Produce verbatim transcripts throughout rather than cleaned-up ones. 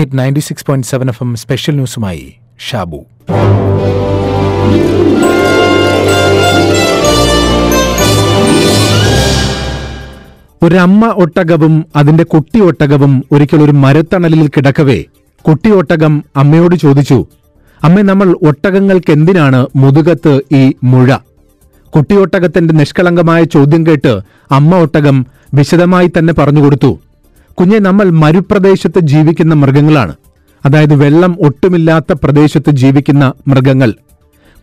Hit ninety six point seven F M special ന്യൂസുമായി ഷാബു. ഒരമ്മ ഒട്ടകവും അതിന്റെ കുട്ടി ഒട്ടകവും ഒരിക്കൽ ഒരു മരത്തണലിൽ കിടക്കവേ കുട്ടി ഒട്ടകം അമ്മയോട് ചോദിച്ചു, അമ്മേ, നമ്മൾ ഒട്ടകങ്ങൾക്കെന്തിനാണ് മുതുകത്ത് ഈ മുഴ? കുട്ടിയൊട്ടകത്തിന്റെ നിഷ്കളങ്കമായ ചോദ്യം കേട്ട് അമ്മ ഒട്ടകം വിശദമായി തന്നെ പറഞ്ഞുകൊടുത്തു, കുഞ്ഞെ, നമ്മൾ മരുപ്രദേശത്ത് ജീവിക്കുന്ന മൃഗങ്ങളാണ്. അതായത് വെള്ളം ഒട്ടുമില്ലാത്ത പ്രദേശത്ത് ജീവിക്കുന്ന മൃഗങ്ങൾ.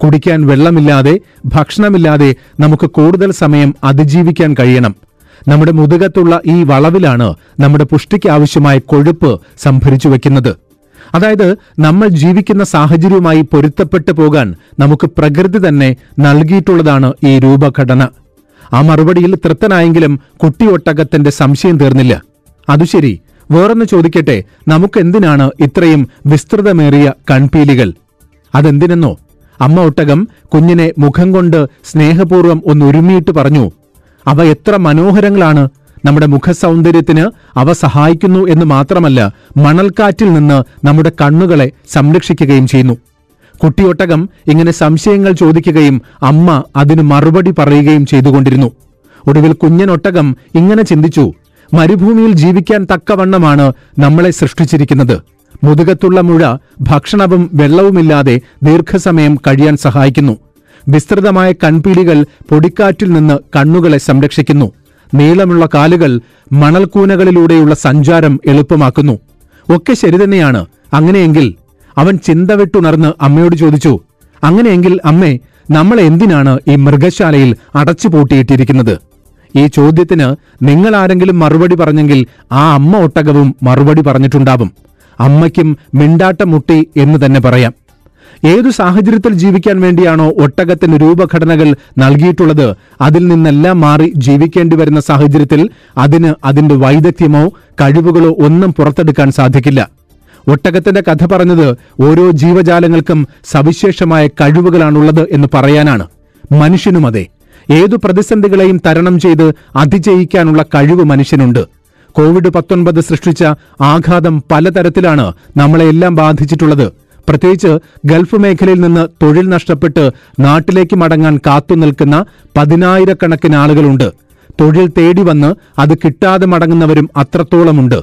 കുടിക്കാൻ വെള്ളമില്ലാതെ ഭക്ഷണമില്ലാതെ നമുക്ക് കൂടുതൽ സമയം അതിജീവിക്കാൻ കഴിയണം. നമ്മുടെ മുതുകത്തുള്ള ഈ വളവിലാണ് നമ്മുടെ പുഷ്ടിക്ക് ആവശ്യമായ കൊഴുപ്പ് സംഭരിച്ചു വയ്ക്കുന്നത്. അതായത് നമ്മൾ ജീവിക്കുന്ന സാഹചര്യവുമായി പൊരുത്തപ്പെട്ടു പോകാൻ നമുക്ക് പ്രകൃതി തന്നെ നൽകിയിട്ടുള്ളതാണ് ഈ രൂപഘടന. ആ മറുപടിയിൽ തൃപ്തനായെങ്കിലും കുട്ടിയൊട്ടകത്തിന്റെ സംശയം തീർന്നില്ല. അതു ശരി, വേറൊന്ന് ചോദിക്കട്ടെ, നമുക്കെന്തിനാണ് ഇത്രയും വിസ്തൃതമേറിയ കൺപീലികൾ? അതെന്തിനെന്നോ? അമ്മ ഒട്ടകം കുഞ്ഞിനെ മുഖം കൊണ്ട് സ്നേഹപൂർവ്വം ഒന്നുരുമിയിട്ട് പറഞ്ഞു, അവ എത്ര മനോഹരങ്ങളാണ്! നമ്മുടെ മുഖസൗന്ദര്യത്തിന് അവ സഹായിക്കുന്നു എന്ന് മാത്രമല്ല, മണൽക്കാറ്റിൽ നിന്ന് നമ്മുടെ കണ്ണുകളെ സംരക്ഷിക്കുകയും ചെയ്യുന്നു. കുട്ടിയൊട്ടകം ഇങ്ങനെ സംശയങ്ങൾ ചോദിക്കുകയും അമ്മ അതിന് മറുപടി പറയുകയും ചെയ്തുകൊണ്ടിരുന്നു. ഒടുവിൽ കുഞ്ഞനൊട്ടകം ഇങ്ങനെ ചിന്തിച്ചു, മരുഭൂമിയിൽ ജീവിക്കാൻ തക്കവണ്ണമാണ് നമ്മളെ സൃഷ്ടിച്ചിരിക്കുന്നത്. മുതുകത്തുള്ള മുഴ ഭക്ഷണവും വെള്ളവുമില്ലാതെ ദീർഘസമയം കഴിയാൻ സഹായിക്കുന്നു. വിസ്തൃതമായ കൺപീലികൾ പൊടിക്കാറ്റിൽ നിന്ന് കണ്ണുകളെ സംരക്ഷിക്കുന്നു. നീളമുള്ള കാലുകൾ മണൽക്കൂനകളിലൂടെയുള്ള സഞ്ചാരം എളുപ്പമാക്കുന്നു. ഒക്കെ ശരി തന്നെയാണ്. അങ്ങനെയെങ്കിൽ അവൻ ചിന്ത വിട്ടുണർന്ന് അമ്മയോട് ചോദിച്ചു, അങ്ങനെയെങ്കിൽ അമ്മേ, നമ്മൾ എന്തിനാണ് ഈ മൃഗശാലയിൽ അടച്ചുപൂട്ടിയിട്ടിരിക്കുന്നത്? ഈ ചോദ്യത്തിന് നിങ്ങൾ ആരെങ്കിലും മറുപടി പറഞ്ഞെങ്കിൽ ആ അമ്മ ഒട്ടകവും മറുപടി പറഞ്ഞിട്ടുണ്ടാവും. അമ്മയ്ക്കും മിണ്ടാട്ടമുട്ടി എന്ന് തന്നെ പറയാം. ഏതു സാഹചര്യത്തിൽ ജീവിക്കാൻ വേണ്ടിയാണോ ഒട്ടകത്തിന് രൂപഘടനകൾ നൽകിയിട്ടുള്ളത്, അതിൽ നിന്നെല്ലാം മാറി ജീവിക്കേണ്ടി വരുന്ന സാഹചര്യത്തിൽ അതിന് അതിന്റെ വൈദഗ്ധ്യമോ കഴിവുകളോ ഒന്നും പുറത്തെടുക്കാൻ സാധിക്കില്ല. ഒട്ടകത്തിന്റെ കഥ പറഞ്ഞത് ഓരോ ജീവജാലങ്ങൾക്കും സവിശേഷമായ കഴിവുകളാണുള്ളത് എന്ന് പറയാനാണ്. മനുഷ്യനും അതെ. ഏതു പ്രതിസന്ധികളെയും തരണം ചെയ്ത് അതിജയിക്കാനുള്ള കഴിവ് മനുഷ്യനുണ്ട്. കോവിഡ് പത്തൊൻപത് സൃഷ്ടിച്ച ആഘാതം പലതരത്തിലാണ് നമ്മളെയെല്ലാം ബാധിച്ചിട്ടുള്ളത്. പ്രത്യേകിച്ച് ഗൾഫ് മേഖലയിൽ നിന്ന് തൊഴിൽ നഷ്ടപ്പെട്ട് നാട്ടിലേക്ക് മടങ്ങാൻ കാത്തുനിൽക്കുന്ന പതിനായിരക്കണക്കിന് ആളുകളുണ്ട്. തൊഴിൽ തേടി വന്ന് അത് കിട്ടാതെ മടങ്ങുന്നവരും അത്രത്തോളമുണ്ട്.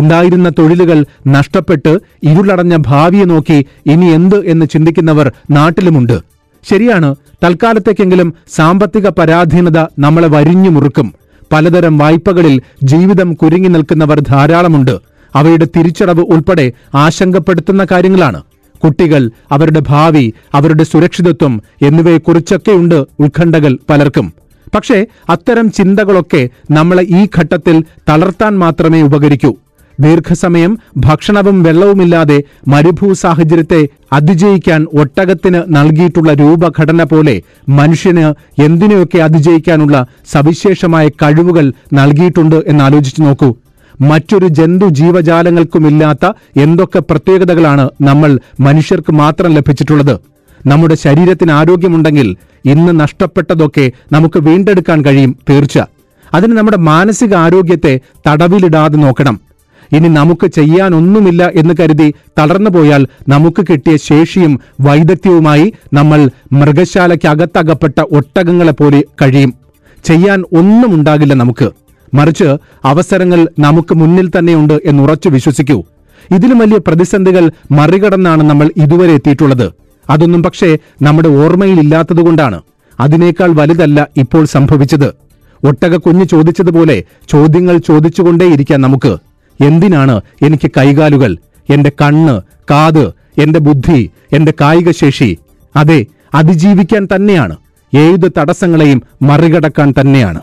ഉണ്ടായിരുന്ന തൊഴിലുകൾ നഷ്ടപ്പെട്ട് ഇരുളടഞ്ഞ ഭാവിയെ നോക്കി ഇനി എന്ത് എന്ന് ചിന്തിക്കുന്നവർ നാട്ടിലുമുണ്ട്. ശരിയാണ്, തൽക്കാലത്തേക്കെങ്കിലും സാമ്പത്തിക പരാധീനത നമ്മളെ വരിഞ്ഞു മുറുക്കും. പലതരം വായ്പകളിൽ ജീവിതം കുരുങ്ങി നിൽക്കുന്നവർ ധാരാളമുണ്ട്. അവയുടെ തിരിച്ചടവ് ഉൾപ്പെടെ ആശങ്കപ്പെടുത്തുന്ന കാര്യങ്ങളാണ്. കുട്ടികൾ, അവരുടെ ഭാവി, അവരുടെ സുരക്ഷിതത്വം എന്നിവയെക്കുറിച്ചൊക്കെയുണ്ട് ഉത്കണ്ഠകൾ പലർക്കും. പക്ഷേ അത്തരം ചിന്തകളൊക്കെ നമ്മളെ ഈ ഘട്ടത്തിൽ തളർത്താൻ മാത്രമേ ഉപകരിക്കൂ. ദീർഘസമയം ഭക്ഷണവും വെള്ളവുമില്ലാതെ മരുഭൂ സാഹചര്യത്തെ അതിജയിക്കാൻ ഒട്ടകത്തിന് നൽകിയിട്ടുള്ള രൂപഘടന പോലെ മനുഷ്യന് എന്തിനെയൊക്കെ അതിജയിക്കാനുള്ള സവിശേഷമായ കഴിവുകൾ നൽകിയിട്ടുണ്ട് എന്നാലോചിച്ചു നോക്കൂ. മറ്റൊരു ജന്തു ജീവജാലങ്ങൾക്കുമില്ലാത്ത എന്തൊക്കെ പ്രത്യേകതകളാണ് നമ്മൾ മനുഷ്യർക്ക് മാത്രം ലഭിച്ചിട്ടുള്ളത്. നമ്മുടെ ശരീരത്തിന് ആരോഗ്യമുണ്ടെങ്കിൽ ഇന്ന് നഷ്ടപ്പെട്ടതൊക്കെ നമുക്ക് വീണ്ടെടുക്കാൻ കഴിയും, തീർച്ച. അതിന് നമ്മുടെ മാനസിക ആരോഗ്യത്തെ തടവിലിടാതെ നോക്കണം. ഇനി നമുക്ക് ചെയ്യാനൊന്നുമില്ല എന്ന് കരുതി തളർന്നു പോയാൽ നമുക്ക് കിട്ടിയ ശേഷിയും വൈദഗ്ധ്യവുമായി നമ്മൾ മൃഗശാലയ്ക്കകത്തകപ്പെട്ട ഒട്ടകങ്ങളെപ്പോലെ കഴിയും. ചെയ്യാൻ ഒന്നും ഉണ്ടാകില്ല നമുക്ക്. മറിച്ച് അവസരങ്ങൾ നമുക്ക് മുന്നിൽ തന്നെയുണ്ട് എന്നുറച്ചു വിശ്വസിക്കൂ. ഇതിലും വലിയ പ്രതിസന്ധികൾ മറികടന്നാണ് നമ്മൾ ഇതുവരെ എത്തിയിട്ടുള്ളത്. അതൊന്നും പക്ഷേ നമ്മുടെ ഓർമ്മയിലില്ലാത്തതുകൊണ്ടാണ്. അതിനേക്കാൾ വലുതല്ല ഇപ്പോൾ സംഭവിച്ചത്. ഒട്ടക കുഞ്ഞ് ചോദിച്ചതുപോലെ ചോദ്യങ്ങൾ ചോദിച്ചുകൊണ്ടേയിരിക്കാം നമുക്ക്. എന്തിനാണ് എനിക്ക് കൈകാലുകൾ, എന്റെ കണ്ണ്, കാത്, എന്റെ ബുദ്ധി, എന്റെ കായികശേഷി? അതെ, അതിജീവിക്കാൻ തന്നെയാണ്. ഏത് തടസ്സങ്ങളെയും മറികടക്കാൻ തന്നെയാണ്.